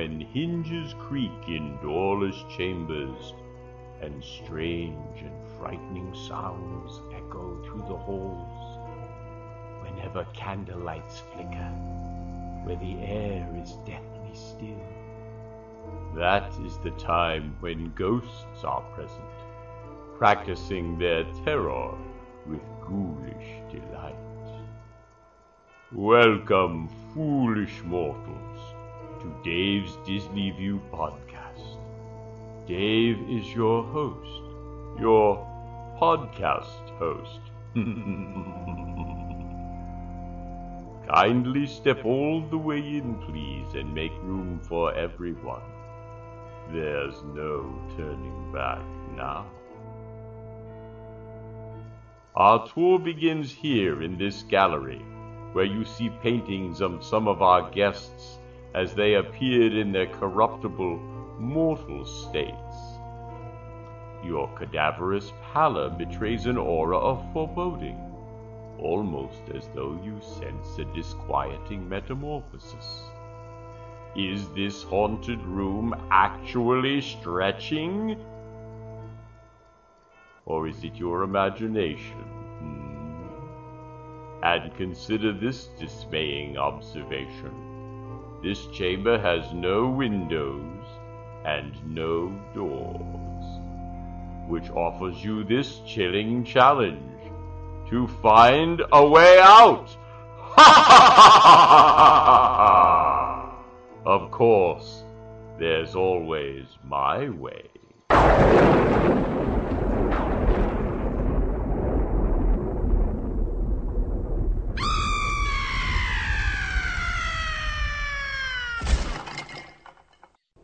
when hinges creak in doorless chambers, and strange and frightening sounds echo through the halls, whenever candlelights flicker, where the air is deathly still. That is the time when ghosts are present, practicing their terror with ghoulish delight. Welcome, foolish mortals, to Dave's Disney View podcast. Dave is your host, your podcast host. Kindly step all the way in, please, and make room for everyone. There's no turning back now. Our tour begins here in this gallery, where you see paintings of some of our guests as they appeared in their corruptible, mortal states. Your cadaverous pallor betrays an aura of foreboding, almost as though you sense a disquieting metamorphosis. Is this haunted room actually stretching? Or is it your imagination? And consider this dismaying observation. This chamber has no windows and no doors, which offers you this chilling challenge to find a way out. Of course, there's always my way.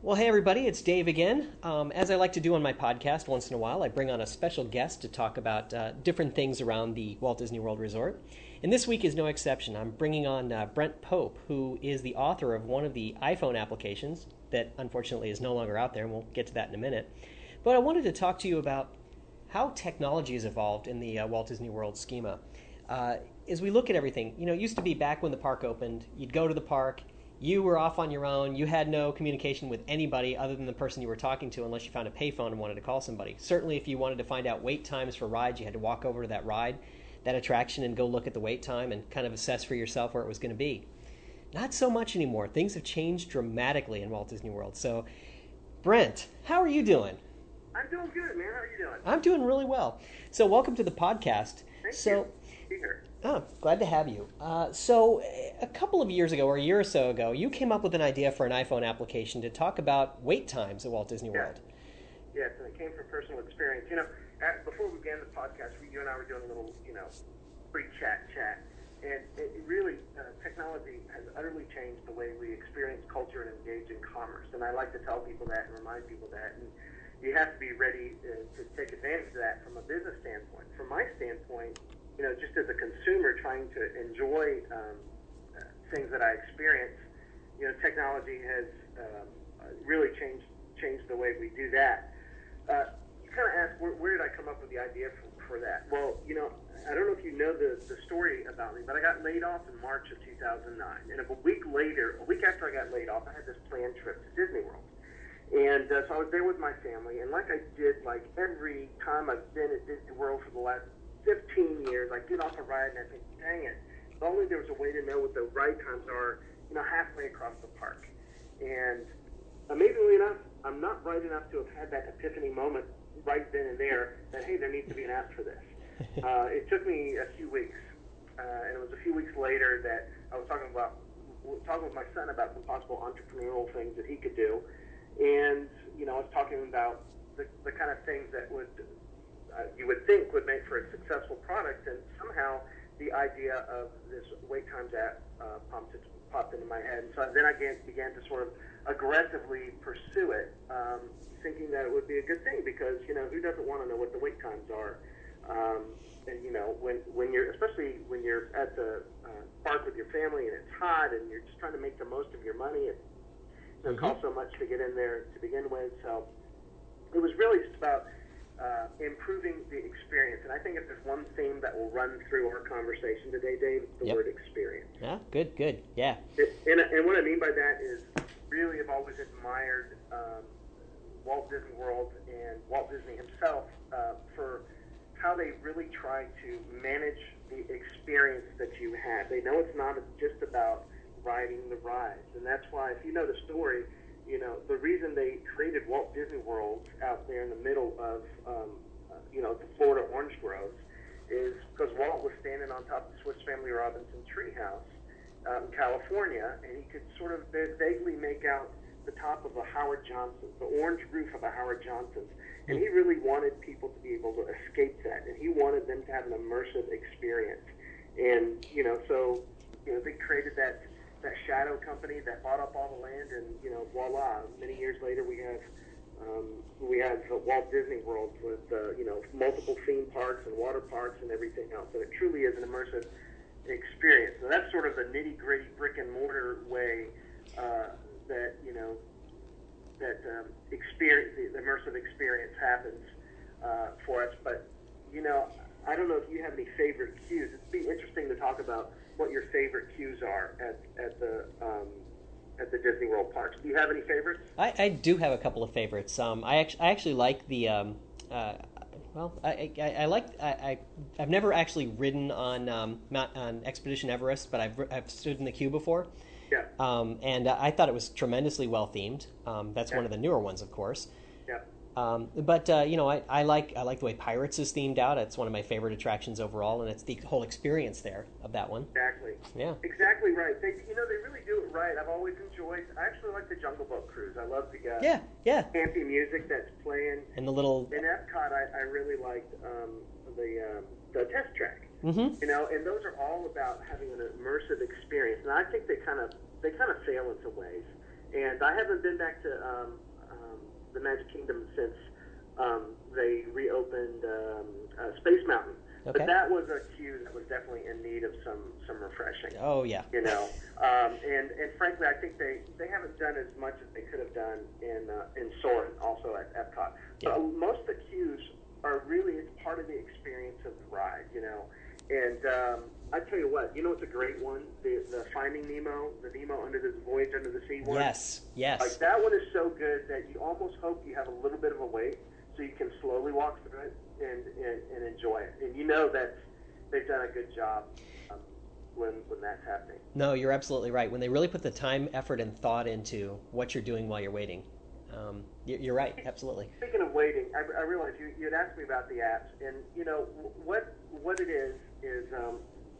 Well, hey, everybody, it's Dave again. As I like to do on my podcast once in a while, I bring on a special guest to talk about different things around the Walt Disney World Resort. And this week is no exception. I'm bringing on Brent Pope, who is the author of one of the iPhone applications that, unfortunately, is no longer out there, and we'll get to that in a minute. But I wanted to talk to you about how technology has evolved in the Walt Disney World schema. As we look at everything, it used to be back when the park opened, you'd go to the park, you were off on your own. You had no communication with anybody other than the person you were talking to, unless you found a payphone and wanted to call somebody. Certainly, if you wanted to find out wait times for rides, you had to walk over to that ride, that attraction, and go look at the wait time and kind of assess for yourself where it was going to be. Not so much anymore. Things have changed dramatically in Walt Disney World. So, Brent, how are you doing? I'm doing good, man. How are you doing? I'm doing really well. So, welcome to the podcast. Thank you. Oh, glad to have you. So a couple of years ago, or a year or so ago, you came up with an idea for an iPhone application to talk about wait times at Walt Disney World. Yes, and it came from personal experience. Before we began the podcast, you and I were doing a little, free chat. And it really, technology has utterly changed the way we experience culture and engage in commerce. And I like to tell people that and remind people that. And you have to be ready to take advantage of that from a business standpoint. From my standpoint, just as a consumer trying to enjoy things that I experience, technology has really changed the way we do that. You kind of asked, where did I come up with the idea for that? Well, I don't know if you know the story about me, but I got laid off in March of 2009. And a week after I got laid off, I had this planned trip to Disney World. And so I was there with my family. And like I did, every time I've been at Disney World for the last 15 years, I get off a ride and I think, dang it, if only there was a way to know what the ride times are, halfway across the park. And amazingly enough, I'm not bright enough to have had that epiphany moment right then and there that, hey, there needs to be an app for this. It took me a few weeks, and it was a few weeks later that I was talking with my son about some possible entrepreneurial things that he could do. And, I was talking about the kind of things that would you would think would make for a successful product, and somehow the idea of this wait times app popped into my head. And so then I began to sort of aggressively pursue it, thinking that it would be a good thing because, who doesn't want to know what the wait times are? And, especially when you're at the park with your family and it's hot and you're just trying to make the most of your money, it doesn't cost so much to get in there to begin with. So it was really just about improving the experience. And I think if there's one theme that will run through our conversation today, Dave, it's the word experience. Yeah, good. Yeah. And what I mean by that is really have always admired Walt Disney World and Walt Disney himself for how they really try to manage the experience that you had. They know it's not just about riding the rides, and that's why, if you know the story, you know, the reason they created Walt Disney World out there in the middle of, you know, the Florida orange groves is because Walt was standing on top of the Swiss Family Robinson treehouse in California, and he could sort of vaguely make out the top of a Howard Johnson, the orange roof of a Howard Johnson, and he really wanted people to be able to escape that, and he wanted them to have an immersive experience. And, you know, so, you know, they created that shadow company that bought up all the land, and, you know, voila, many years later we have Walt Disney World with, you know, multiple theme parks and water parks and everything else, and it truly is an immersive experience. So that's sort of the nitty-gritty brick-and-mortar way that, you know, that experience, the immersive experience happens for us. But, you know, I don't know if you have any favorite cues. It'd be interesting to talk about what your favorite cues are at the Disney World parks. Do you have any favorites? I do have a couple of favorites. I actually like the I've never actually ridden on Expedition Everest, but I've stood in the queue before. Yeah. And I thought it was tremendously well themed. That's one of the newer ones, of course. Yeah. You know, I like the way Pirates is themed out. It's one of my favorite attractions overall, and it's the whole experience there of that one. Exactly. Yeah. Exactly right. They really do it right. I've always enjoyed. I actually like the Jungle Boat Cruise. I love the campy music that's playing. And the little. In Epcot, I really liked the test track. Mm-hmm. You know, and those are all about having an immersive experience, and I think they kind of fail in some ways. And I haven't been back to the Magic Kingdom since they reopened Space Mountain. Okay. But that was a queue that was definitely in need of some refreshing. Oh, yeah. You know, and frankly, I think they haven't done as much as they could have done in Soarin', also at Epcot. Yeah. But most of the queues are really, it's part of the experience of the ride, you know. And I tell you what, you know what's a great one? The Finding Nemo, the Nemo under the Voyage Under the Sea one. Yes. Like, that one is so good that you almost hope you have a little bit of a wait so you can slowly walk through it and enjoy it. And you know that they've done a good job when that's happening. No, you're absolutely right. When they really put the time, effort, and thought into what you're doing while you're waiting. You're right, absolutely. Speaking of waiting, I realized you had asked me about the apps, and you know what it is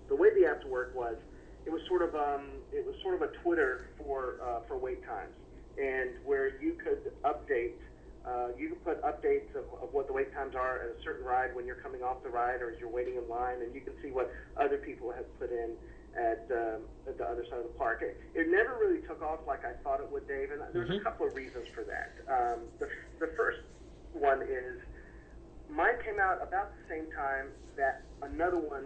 the way the apps work was it was sort of a Twitter for wait times, and where you could update put updates of what the wait times are at a certain ride when you're coming off the ride or as you're waiting in line, and you can see what other people have put in at the other side of the park. It never really took off like I thought it would, Dave, and there's a couple of reasons for that. The first one is mine came out about the same time that another one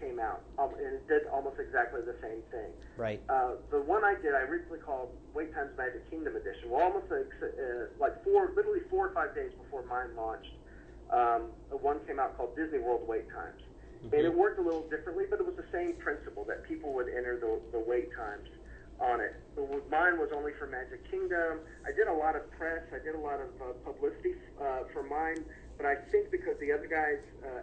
came out, and it did almost exactly the same thing. Right. The one I did, I originally called Wait Times Magic Kingdom Edition. Well, almost literally 4 or 5 days before mine launched, one came out called Disney World Wait Times. Mm-hmm. And it worked a little differently, but it was the same principle that people would enter the wait times on it. But mine was only for Magic Kingdom. I did a lot of press. I did a lot of publicity for mine. But I think because the other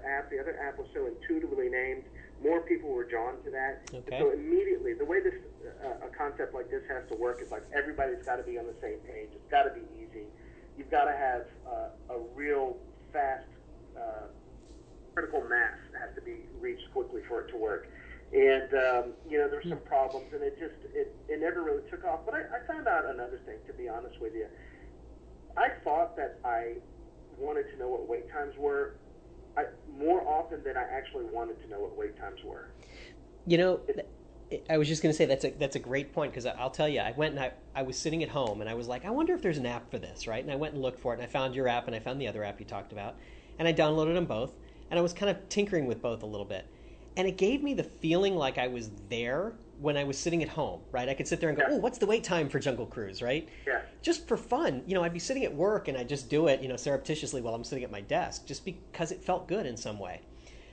app was so intuitively named, more people were drawn to that. Okay. So immediately, the way this a concept like this has to work is like everybody's got to be on the same page. It's got to be easy. You've got to have a real fast critical mass has to be reached quickly for it to work, and you know, there's some problems, and it never really took off. But I found out another thing, to be honest with you. I thought that I wanted to know what wait times were more often than I actually wanted to know what wait times were. You know, I was just going to say that's a great point, because I'll tell you, I went and I was sitting at home and I was like, I wonder if there's an app for this, right? And I went and looked for it, and I found your app and I found the other app you talked about, and I downloaded them both. And I was kind of tinkering with both a little bit. And it gave me the feeling like I was there when I was sitting at home, right? I could sit there and go, oh, what's the wait time for Jungle Cruise, right? Yeah. Just for fun. You know, I'd be sitting at work and I'd just do it, you know, surreptitiously while I'm sitting at my desk, just because it felt good in some way.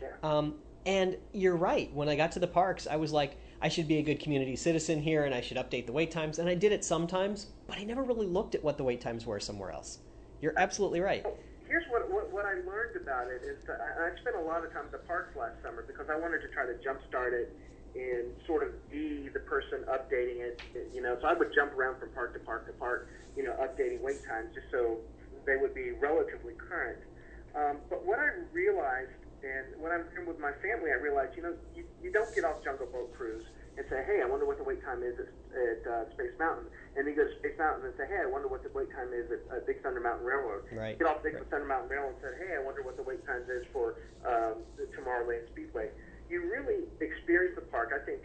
Yeah. And you're right. When I got to the parks, I was like, I should be a good community citizen here and I should update the wait times. And I did it sometimes, but I never really looked at what the wait times were somewhere else. You're absolutely right. Here's what I learned about it is that I spent a lot of time at the parks last summer because I wanted to try to jumpstart it and sort of be the person updating it, you know. So I would jump around from park to park to park, you know, updating wait times just so they would be relatively current. But what I realized, and when I'm with my family, I realized, you know, you don't get off Jungle Boat Cruise and say, hey, I wonder what the wait time is at Space Mountain. And then you go to Space Mountain and say, hey, I wonder what the wait time is at Big Thunder Mountain Railroad. Right. Get off Big Thunder Mountain Railroad and say, hey, I wonder what the wait time is for the Tomorrowland Speedway. You really experience the park. I think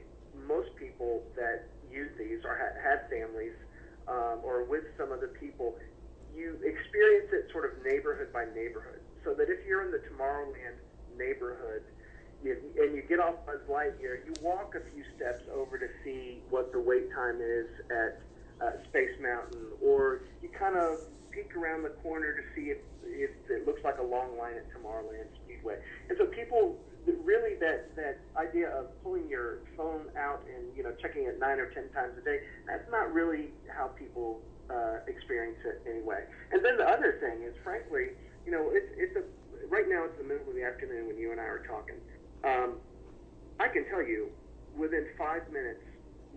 most people that use these or have families or with some other people, you experience it sort of neighborhood by neighborhood. So that if you're in the Tomorrowland neighborhood and you get off Buzz Lightyear, you walk a few steps over to see what the wait time is at Space Mountain, or you kind of peek around the corner to see if it looks like a long line at Tomorrowland Speedway. And so people... Really, that idea of pulling your phone out and, you know, checking it 9 or 10 times a day—that's not really how people experience it anyway. And then the other thing is, frankly, you know, right now it's the middle of the afternoon when you and I are talking. I can tell you within 5 minutes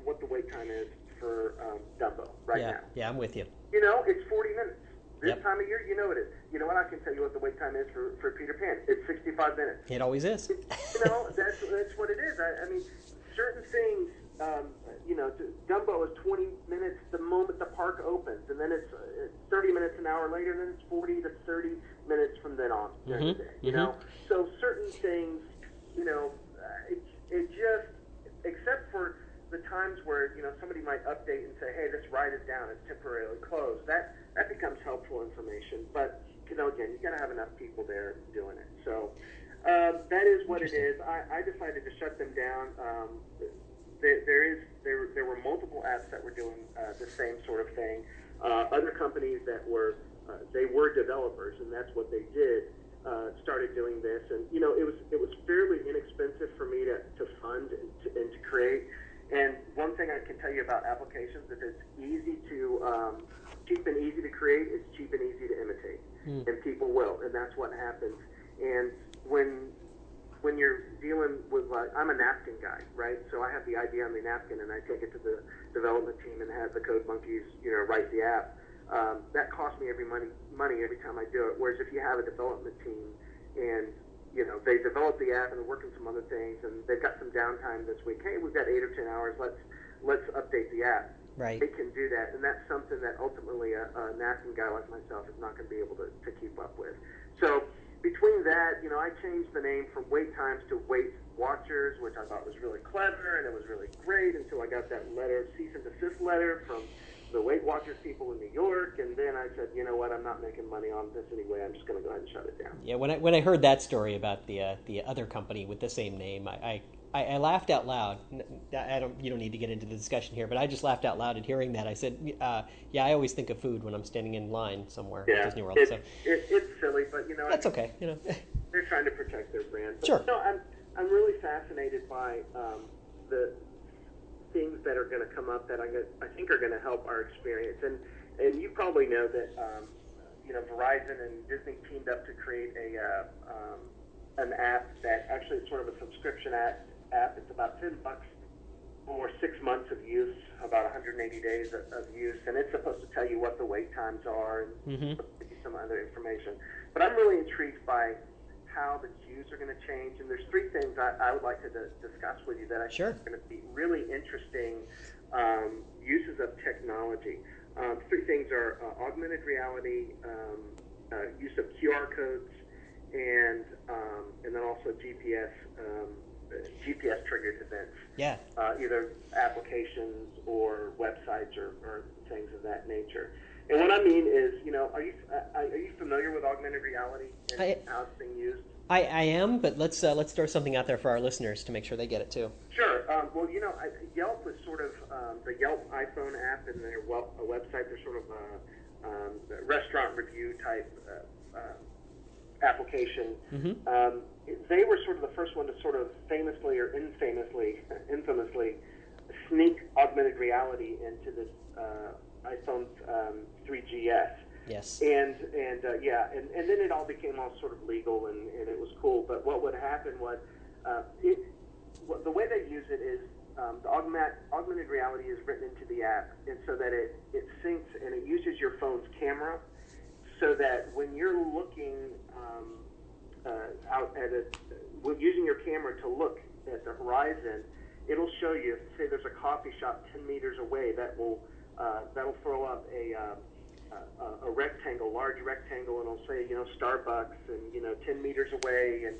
what the wait time is for Dumbo right now. Yeah, I'm with you. You know, it's 40 minutes. This time of year, you know it is. You know what? I can tell you what the wait time is for Peter Pan. It's 65 minutes. It always is. You know, that's what it is. I mean, certain things, you know, Dumbo is 20 minutes the moment the park opens, and then it's 30 minutes an hour later, and then it's 40 to 30 minutes from then on during the day, you know? So certain things, you know, it just, except for the times where, you know, somebody might update and say, hey, this ride is down, it's temporarily closed, that becomes helpful information. But, you know, again, you got to have enough people there doing it. So that is what it is. I decided to shut them down. There were multiple apps that were doing the same sort of thing. Other companies that were they were developers, and that's what they did. Started doing this, and you know, it was fairly inexpensive for me to fund and to create. And one thing I can tell you about applications is it's easy to cheap and easy to create. It's cheap and easy to imitate, and people will, and that's what happens. And when you're dealing with, like, I'm a napkin guy, right? So I have the idea on the napkin, and I take it to the development team and have the code monkeys, you know, write the app. That costs me money every time I do it. Whereas if you have a development team and you know, they developed the app and they're working some other things, and they've got some downtime this week. Hey, we've got 8 or 10 hours. Let's update the app. Right. They can do that, and that's something that ultimately a napkin guy like myself is not going to be able to keep up with. So between that, you know, I changed the name from Wait Times to Weight Watchers, which I thought was really clever and it was really great until I got that letter, cease and desist letter from the Weight Watchers people in New York, and then I said, you know what, I'm not making money on this anyway, I'm just going to go ahead and shut it down. Yeah, when I heard that story about the other company with the same name, I laughed out loud. You don't need to get into the discussion here, but I just laughed out loud at hearing that. I said, yeah, I always think of food when I'm standing in line somewhere at Disney World. It's silly, but you know... That's okay, you know. They're trying to protect their brand. But, sure. No, I'm really fascinated by the... things that are going to come up that I think are going to help our experience, and you probably know that you know, Verizon and Disney teamed up to create a an app that actually is sort of a subscription app. It's about $10 for 6 months of use, about 180 days of use, and it's supposed to tell you what the wait times are and some other information. But I'm really intrigued by how the queues are going to change, and there's 3 things I would like to discuss with you that I think are going to be really interesting uses of technology. 3 things are augmented reality, use of QR codes, and then also GPS triggered events. Yeah. Either applications or websites or things of that nature. And what I mean is, you know, are you familiar with augmented reality and how it's being used? I am, but let's throw something out there for our listeners to make sure they get it too. Sure. Well, you know, Yelp is sort of the Yelp iPhone app and their website. They're sort of a restaurant review type application, they were sort of the first one to sort of famously or infamously sneak augmented reality into this iPhone 3GS. Yes. And then it all became all sort of legal, and it was cool. But what would happen was, the way they use it is the augmented reality is written into the app, and so that it syncs and it uses your phone's camera, so that when you're looking out at using your camera to look at the horizon, it'll show you. Say there's a coffee shop 10 meters away, that'll throw up a rectangle, large rectangle, and it'll say, Starbucks, and 10 meters away, and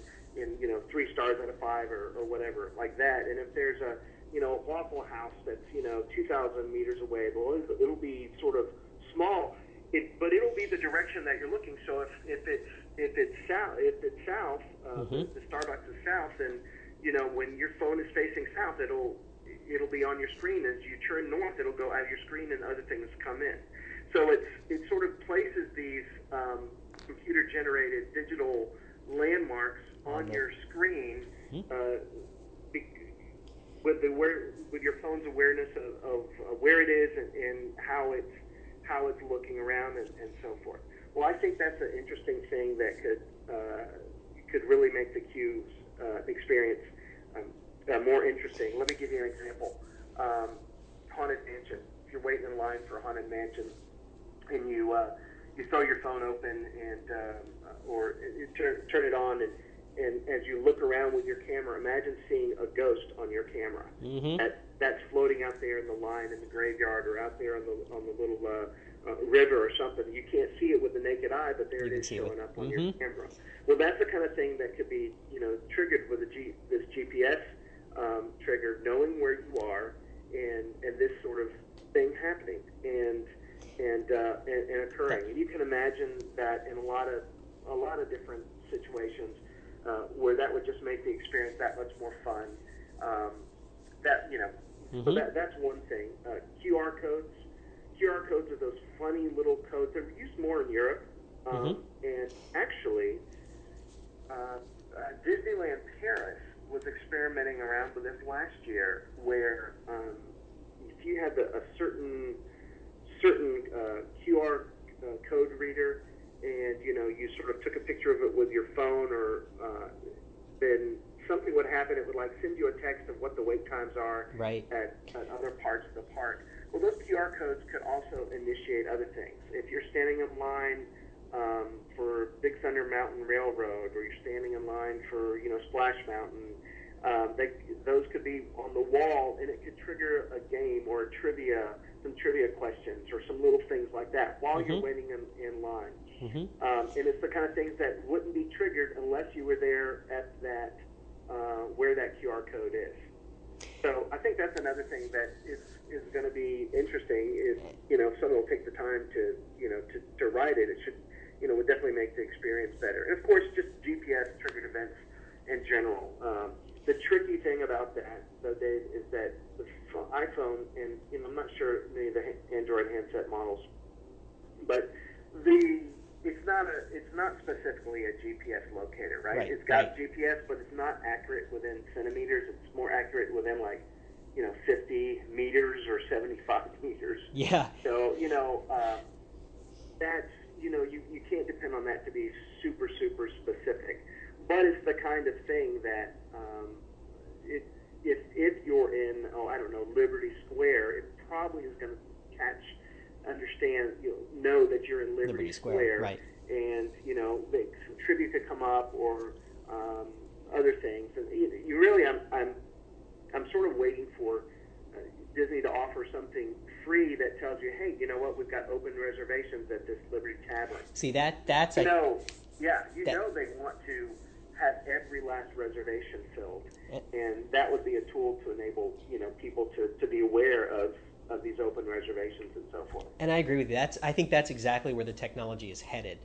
3 stars out of 5, or whatever like that. And if there's a a Waffle House that's 2,000 meters away, it'll be sort of small. But it'll be the direction that you're looking. So if it's south, the Starbucks is south, then when your phone is facing south, it'll be on your screen. As you turn north, it'll go out of your screen, and other things come in. So it sort of places these computer generated digital landmarks on your screen with your phone's awareness of where it is and how it's looking around and so forth. Well, I think that's an interesting thing that could really make the Q's experience more interesting. Let me give you an example. Haunted Mansion. If you're waiting in line for Haunted Mansion and you throw your phone open and or you turn it on, and as you look around with your camera, imagine seeing a ghost on your camera that's floating out there in the line in the graveyard, or out there on the little river or something. You can't see it with the naked eye, but there it is showing up on your camera. Well, that's the kind of thing that could be triggered with this GPS trigger, knowing where you are, and this sort of thing happening and occurring. And you can imagine that in a lot of different situations. Where that would just make the experience that much more fun. So that's one thing. QR codes. QR codes are those funny little codes. They're used more in Europe. And actually, Disneyland Paris was experimenting around with this last year, where if you had a certain QR code reader, and you sort of took a picture of it with your phone, or then something would happen. It would send you a text of what the wait times are at other parts of the park. Well, those QR codes could also initiate other things. If you're standing in line for Big Thunder Mountain Railroad, or you're standing in line for Splash Mountain, those could be on the wall, and it could trigger a game or some trivia questions, or some little things like that while you're waiting in line. And it's the kind of things that wouldn't be triggered unless you were there at that where that QR code is. So I think that's another thing that is going to be interesting. Is if someone will take the time to to ride it, it should would definitely make the experience better. And of course, just GPS triggered events in general. The tricky thing about that, though, Dave, is that the iPhone and I'm not sure many of the Android handset models, but it's not specifically a GPS locator, right? It's got GPS, but it's not accurate within centimeters. It's more accurate within 50 meters or 75 meters. Yeah. So that's you can't depend on that to be super super specific, but it's the kind of thing that if you're in Liberty Square, it probably is going to know that you're in Liberty Square, and tribute could come up, or other things. And you really, I'm sort of waiting for Disney to offer something free that tells you, hey, we've got open reservations at this Liberty Tavern. See that's they want to have every last reservation filled, and that would be a tool to enable people to be aware of these open reservations and so forth. And I agree with you. I think that's exactly where the technology is headed,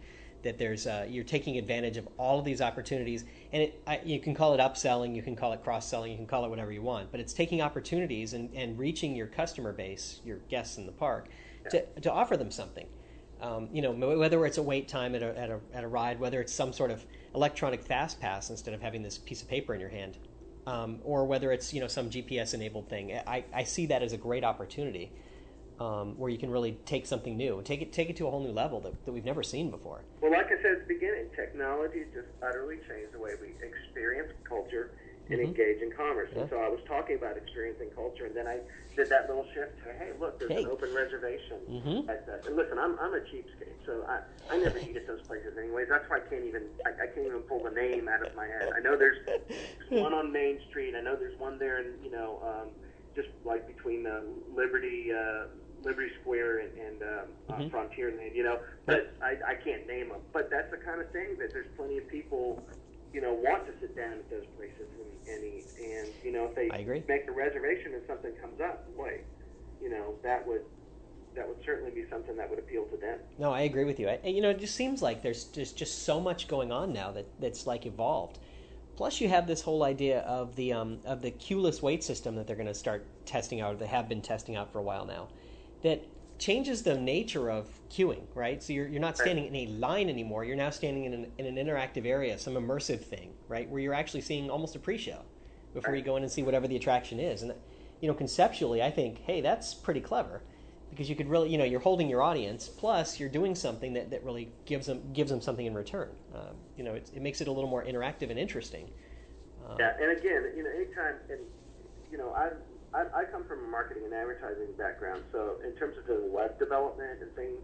that there's you're taking advantage of all of these opportunities, and you can call it upselling, you can call it cross-selling, you can call it whatever you want, but it's taking opportunities and reaching your customer base, your guests in the park, to offer them something. Whether it's a wait time at a ride, whether it's some sort of electronic fast pass instead of having this piece of paper in your hand, or whether it's some GPS enabled thing, I see that as a great opportunity where you can really take something new, take it to a whole new level that we've never seen before. Well, like I said at the beginning, technology has just utterly changed the way we experience culture and engage in commerce. Yeah. And so I was talking about experiencing culture, and then I did that little shift to, hey, look, there's an open reservation like that. And listen, I'm a cheapskate, so I never eat at those places anyways. That's why I can't even pull the name out of my head. I know there's one on Main Street. I know there's one there in, just like between Liberty Square and Frontierland, but I can't name them. But that's the kind of thing that there's plenty of people want to sit down at those places and eat. And, if they make a reservation and something comes up, boy, that would certainly be something that would appeal to them. No, I agree with you. It just seems like there's just so much going on now that's like evolved. Plus, you have this whole idea of the QLess weight system that they're going to start testing out, or they have been testing out for a while now, that changes the nature of queuing, right? So you're not standing in a line anymore. You're now standing in an interactive area, some immersive thing, right? Where you're actually seeing almost a pre-show before you go in and see whatever the attraction is. And, conceptually, I think, hey, that's pretty clever, because you could really, you're holding your audience, plus you're doing something that really gives them something in return. It makes it a little more interactive and interesting. And again, anytime, and, I come from a marketing and advertising background, so in terms of doing web development and things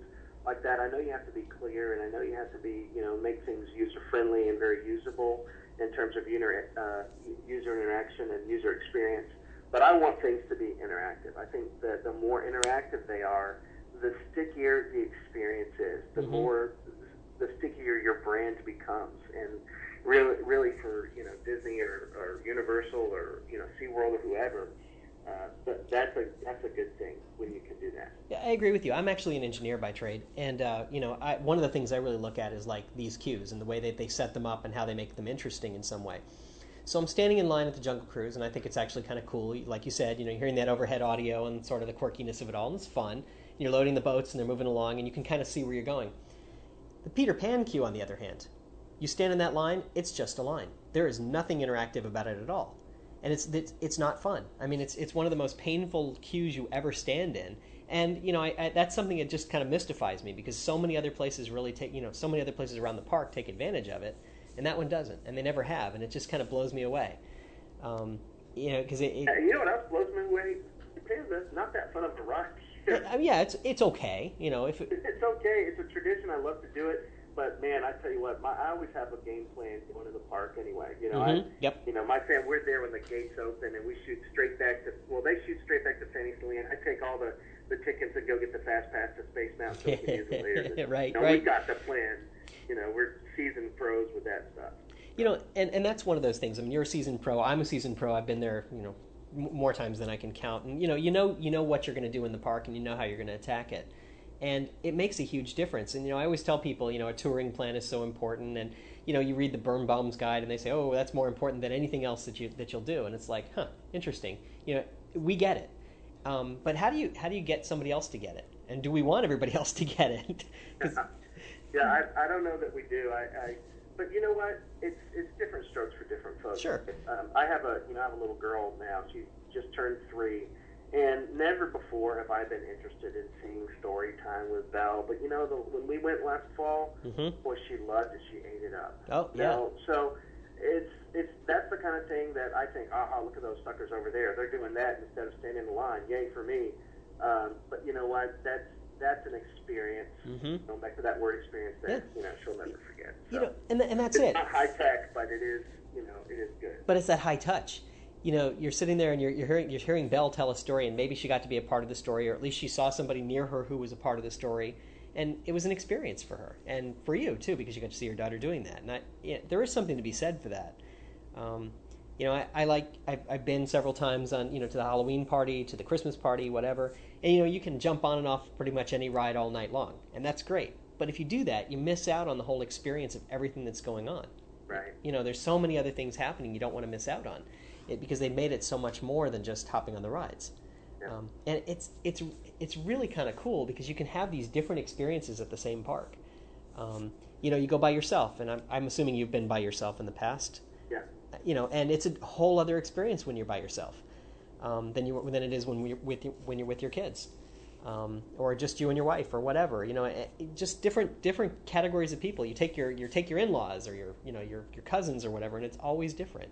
like that, I know you have to be clear, and I know you have to be, make things user-friendly and very usable in terms of user interaction and user experience. But I want things to be interactive. I think that the more interactive they are, the stickier the experience is, the stickier your brand becomes. And really, really for, Disney or Universal or, SeaWorld or whoever, but that's a good thing when you can do that. Yeah, I agree with you. I'm actually an engineer by trade, and one of the things I really look at is like these queues and the way that they set them up and how they make them interesting in some way. So I'm standing in line at the Jungle Cruise, and I think it's actually kind of cool. Like you said, you're hearing that overhead audio and sort of the quirkiness of it all, and it's fun. And you're loading the boats, and they're moving along, and you can kind of see where you're going. The Peter Pan queue, on the other hand, you stand in that line, it's just a line. There is nothing interactive about it at all. And it's not fun. I mean, it's one of the most painful queues you ever stand in, and that's something that just kind of mystifies me, because so many other places really take so many other places around the park take advantage of it, and that one doesn't, and they never have, and it just kind of blows me away. Because what else blows me away? It's not that fun of a ride. It's okay. It's okay. It's a tradition. I love to do it. But man, I tell you what, I always have a game plan going to the park anyway. My family, we're there when the gates open, and we shoot straight back to. Well, they shoot straight back to Fantasyland. I take all the tickets and go get the fast pass to Space Mountain so we can use it later. We got the plan. We're seasoned pros with that stuff. And that's one of those things. I mean, you're a seasoned pro. I'm a seasoned pro. I've been there, more times than I can count. And you know what you're going to do in the park, and you know how you're going to attack it. And it makes a huge difference. And, I always tell people, a touring plan is so important. And, you read the Birnbaum's Guide, and they say, oh, that's more important than anything else that you'll do. And it's like, huh, interesting. We get it. But how do you get somebody else to get it? And do we want everybody else to get it? I don't know that we do. But you know what? It's different strokes for different folks. Sure. I have a little girl now. She just turned 3. And never before have I been interested in seeing story time with Belle. But, when we went last fall, boy, she loved it. She ate it up. Oh, yeah. So that's the kind of thing that I think, aha, look at those suckers over there. They're doing that instead of standing in line. Yay for me. But you know what? That's an experience. Going back to that word experience that, she'll never forget. So, and that's it's not high tech, but it is, it is good. But it's that high touch. You're sitting there and you're hearing Belle tell a story, and maybe she got to be a part of the story, or at least she saw somebody near her who was a part of the story, and it was an experience for her and for you too, because you got to see your daughter doing that. And there is something to be said for that. I've been several times on to the Halloween party, to the Christmas party, whatever, and you can jump on and off pretty much any ride all night long, and that's great. But if you do that, you miss out on the whole experience of everything that's going on. Right. There's so many other things happening you don't want to miss out on. Because they made it so much more than just hopping on the rides. And it's really kind of cool because you can have these different experiences at the same park. You know, you go by yourself, and I'm assuming you've been by yourself in the past. Yeah. You know, and it's a whole other experience when you're by yourself than it is when you're with your kids, or just you and your wife or whatever. You know, just different categories of people. You take your in-laws or your cousins or whatever, and it's always different.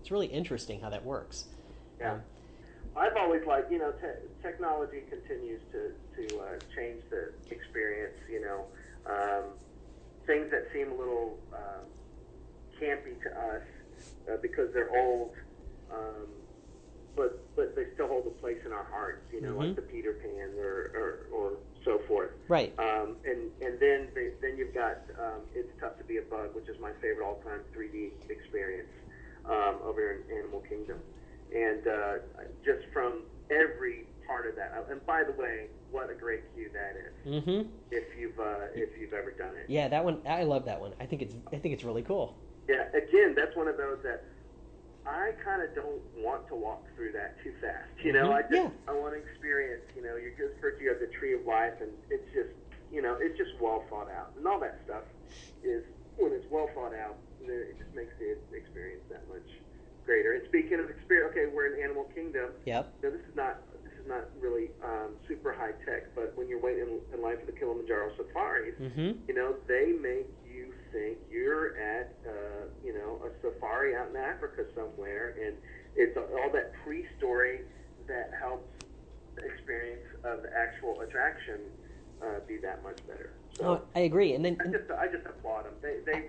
It's really interesting how that works. Yeah. I've always liked, you know, technology continues to change the experience, you know. Things that seem a little campy to us because they're old, but they still hold a place in our hearts, you know, mm-hmm. like the Peter Pan or so forth. Right. And then you've got It's Tough to Be a Bug, which is my favorite all-time 3D experience over in Animal Kingdom. And just from every part of that. And by the way, what a great queue that is! Mm-hmm. If you've ever done it. Yeah, that one. I love that one. I think it's really cool. Yeah. Again, that's one of those that I kind of don't want to walk through that too fast. You know, I want to experience. You know, you just heard you have the Tree of Life, and it's just, you know, it's just well thought out, and all that stuff is when it's well thought out, it just makes the experience that much greater. And speaking of experience, okay, we're in Animal Kingdom. Yep. Now, this is not really super high tech, but when you're waiting in line for the Kilimanjaro safaris, mm-hmm. you know, they make you think you're at you know, a safari out in Africa somewhere, and it's all that pre-story that helps the experience of the actual attraction be that much better. So I agree, and then I just applaud them. They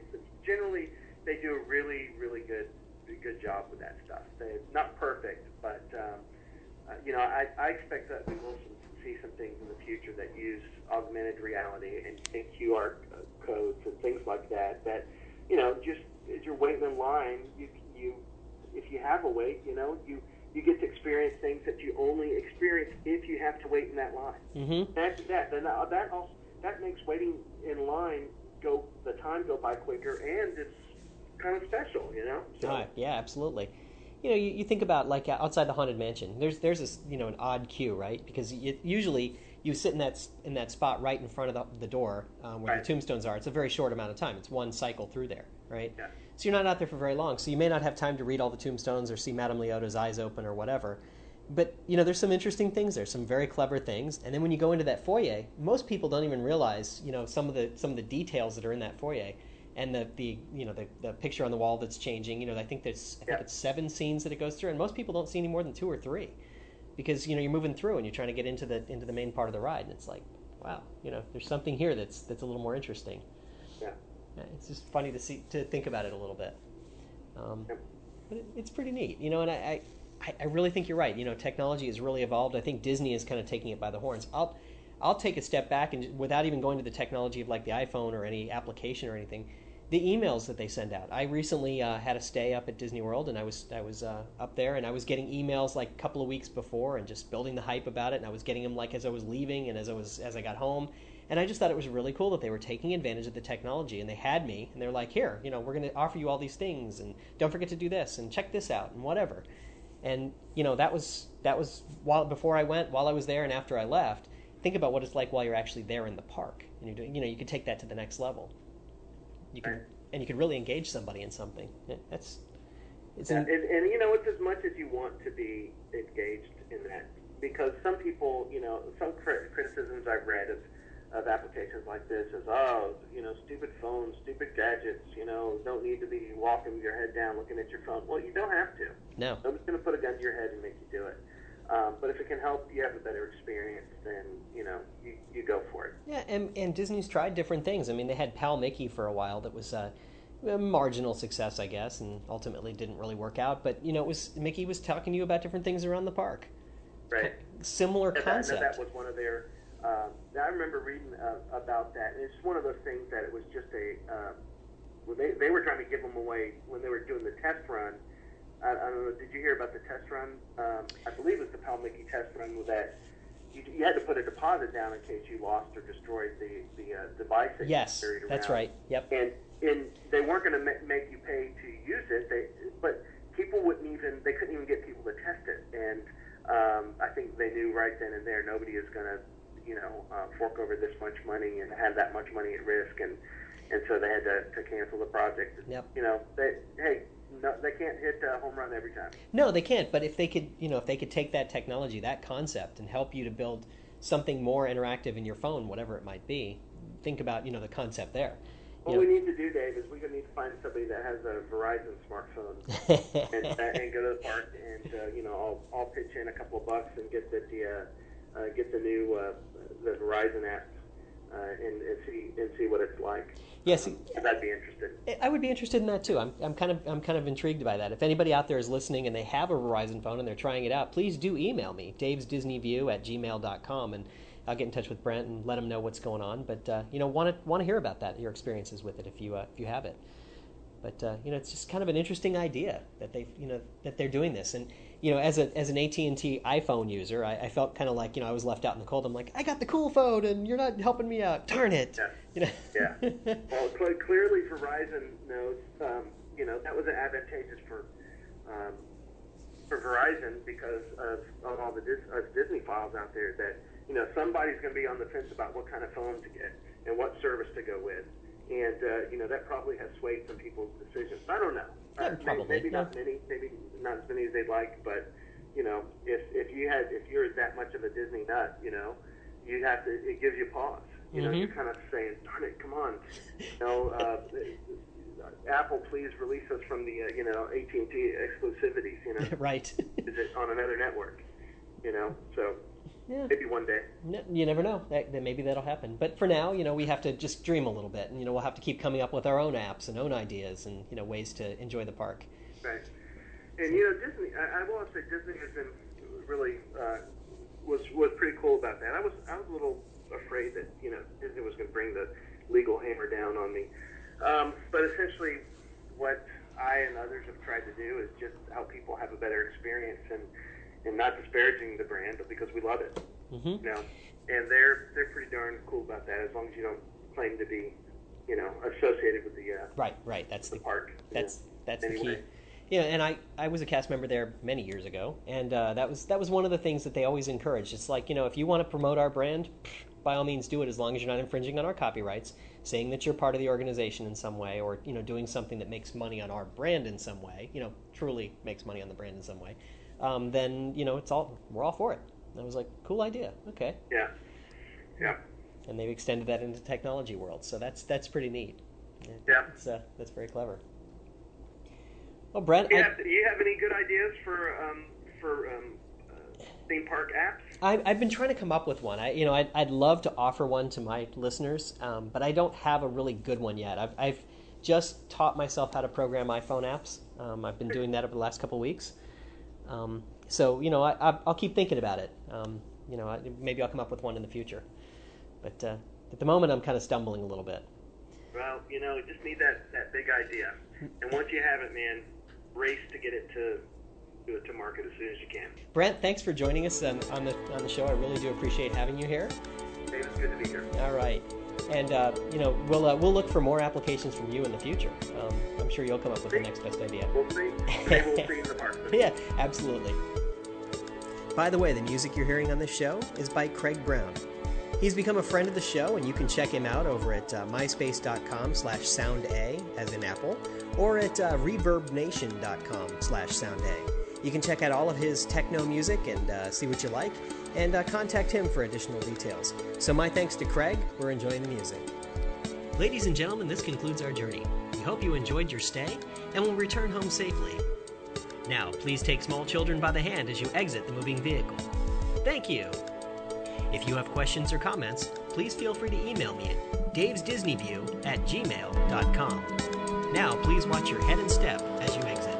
generally they do a really good job with that stuff. They're not perfect, but you know, I expect that we will see some things in the future that use augmented reality and QR codes and things like that. That, you know, just as you're waiting in line, you if you have a wait, you know, you get to experience things that you only experience if you have to wait in that line. Mm-hmm. After that, then that makes waiting in line go by quicker, and it's kind of special, you know. So. Yeah, absolutely. You know, you think about, like, outside the Haunted Mansion, there's this, you know, an odd queue, right? Because usually you sit in that spot right in front of the door where the tombstones are. It's a very short amount of time. It's one cycle through there, right? Yeah. So you're not out there for very long. So you may not have time to read all the tombstones or see Madame Leota's eyes open or whatever. But, you know, there's some interesting things there, some very clever things. And then when you go into that foyer, most people don't even realize, you know, some of the details that are in that foyer. And the you know, the picture on the wall that's changing, you know, I think it's 7 scenes that it goes through, and most people don't see any more than 2 or 3, because, you know, you're moving through and you're trying to get into the main part of the ride, and it's like, wow, you know, there's something here that's a little more interesting. Yeah, it's just funny to think about it a little bit. But it's pretty neat, you know, and I really think you're right. You know, technology has really evolved. I think Disney is kind of taking it by the horns. I'll take a step back, and without even going to the technology of like the iPhone or any application or anything, the emails that they send out. I recently had a stay up at Disney World, and I was up there, and I was getting emails like a couple of weeks before, and just building the hype about it, and I was getting them like as I was leaving and as I got home, and I just thought it was really cool that they were taking advantage of the technology, and they had me, and they're like, here, you know, we're going to offer you all these things, and don't forget to do this, and check this out, and whatever, and you know, that was while before I went, while I was there, and after I left. Think about what it's like while you're actually there in the park, and you're doing, you know, you can take that to the next level. You can, and you can really engage somebody in something. And you know, it's as much as you want to be engaged in that, because some people, you know, some criticisms I've read of applications like this is, oh, you know, stupid phones, stupid gadgets, you know, don't need to be walking with your head down looking at your phone. Well, you don't have to. No. Nobody's going to put a gun to your head and make you do it. But if it can help you have a better experience, then, you know, you go for it. Yeah, and Disney's tried different things. I mean, they had Pal Mickey for a while that was a marginal success, I guess, and ultimately didn't really work out. But, you know, it was Mickey was talking to you about different things around the park. Right. Similar concept. That was one of their... I remember reading about that, and it's one of those things that it was just a... they were trying to give them away when they were doing the test run. I don't know, did you hear about the test run? I believe it was the Pal Mickey test run with that. You had to put a deposit down in case you lost or destroyed the device. Yes, that's right. Yep. And they weren't going to make you pay to use it, but people couldn't even get people to test it. And I think they knew right then and there nobody is going to, fork over this much money and have that much money at risk, and so they had to cancel the project. Yep. They can't hit a home run every time. No, they can't. But if they could, if they could take that technology, that concept, and help you to build something more interactive in your phone, whatever it might be, think about the concept there. What we need to do, Dave, is we're going to need to find somebody that has a Verizon smartphone and go to the park and, I'll pitch in a couple of bucks and get the new Verizon app and see what it's like. Yes, I'd be interested. I would be interested in that too. I'm kind of intrigued by that. If anybody out there is listening and they have a Verizon phone and they're trying it out, please do email me, davesdisneyview@gmail.com, and I'll get in touch with Brent and let him know what's going on. But want to hear about that, your experiences with it, if you have it. But it's just kind of an interesting idea that they that they're doing this. And as an AT&T iPhone user, I felt kind of like I was left out in the cold. I'm like, I got the cool phone, and you're not helping me out. Darn it! Yeah. Yeah. Well, clearly Verizon knows. That was advantageous for Verizon because of all the Disney files out there that. Somebody's going to be on the fence about what kind of phone to get and what service to go with. And, that probably has swayed some people's decisions. I don't know. Maybe not as many as they'd like, but, if you're that much of a Disney nut, you have to, it gives you pause. You're kind of saying, darn it, come on. Apple, please release us from the, AT&T exclusivities, Right. Is it on another network? So... Yeah. Maybe one day. You never know. Maybe that'll happen. But for now, we have to just dream a little bit, and we'll have to keep coming up with our own apps and own ideas and ways to enjoy the park. Right. And Disney. I will say Disney has been really was pretty cool about that. I was a little afraid that Disney was going to bring the legal hammer down on me, but essentially what I and others have tried to do is just help people have a better experience and not disparaging the brand, but because we love it, and they're pretty darn cool about that. As long as you don't claim to be, associated with the right. That's the park. That's the key. And I was a cast member there many years ago, and that was one of the things that they always encouraged. It's like if you want to promote our brand, by all means do it, as long as you're not infringing on our copyrights, saying that you're part of the organization in some way, or doing something that makes money on our brand in some way. Truly makes money on the brand in some way. Then we're all for it. And I was like, cool idea, okay. Yeah. And they've extended that into the technology world, so that's pretty neat. Yeah, that's very clever. Well, Brent, do you have any good ideas for theme park apps? I've been trying to come up with one. I'd love to offer one to my listeners, but I don't have a really good one yet. I've just taught myself how to program iPhone apps. I've been doing that over the last couple of weeks. I'll keep thinking about it. Maybe I'll come up with one in the future. But at the moment, I'm kind of stumbling a little bit. Well, you just need that big idea. And once you have it, man, race to get it to market as soon as you can. Brent, thanks for joining us on the show. I really do appreciate having you here. Dave, it's good to be here. All right. And, we'll look for more applications from you in the future. I'm sure you'll come up with the next best idea. We'll see. We'll see in the park. Yeah, absolutely. By the way, the music you're hearing on this show is by Craig Brown. He's become a friend of the show, and you can check him out over at myspace.com/sounda, as in Apple, or at reverbnation.com/sounda. You can check out all of his techno music and see what you like, and contact him for additional details. So my thanks to Craig. We're enjoying the music. Ladies and gentlemen, this concludes our journey. We hope you enjoyed your stay and will return home safely. Now, please take small children by the hand as you exit the moving vehicle. Thank you. If you have questions or comments, please feel free to email me at davesdisneyview@gmail.com. Now, please watch your head and step as you exit.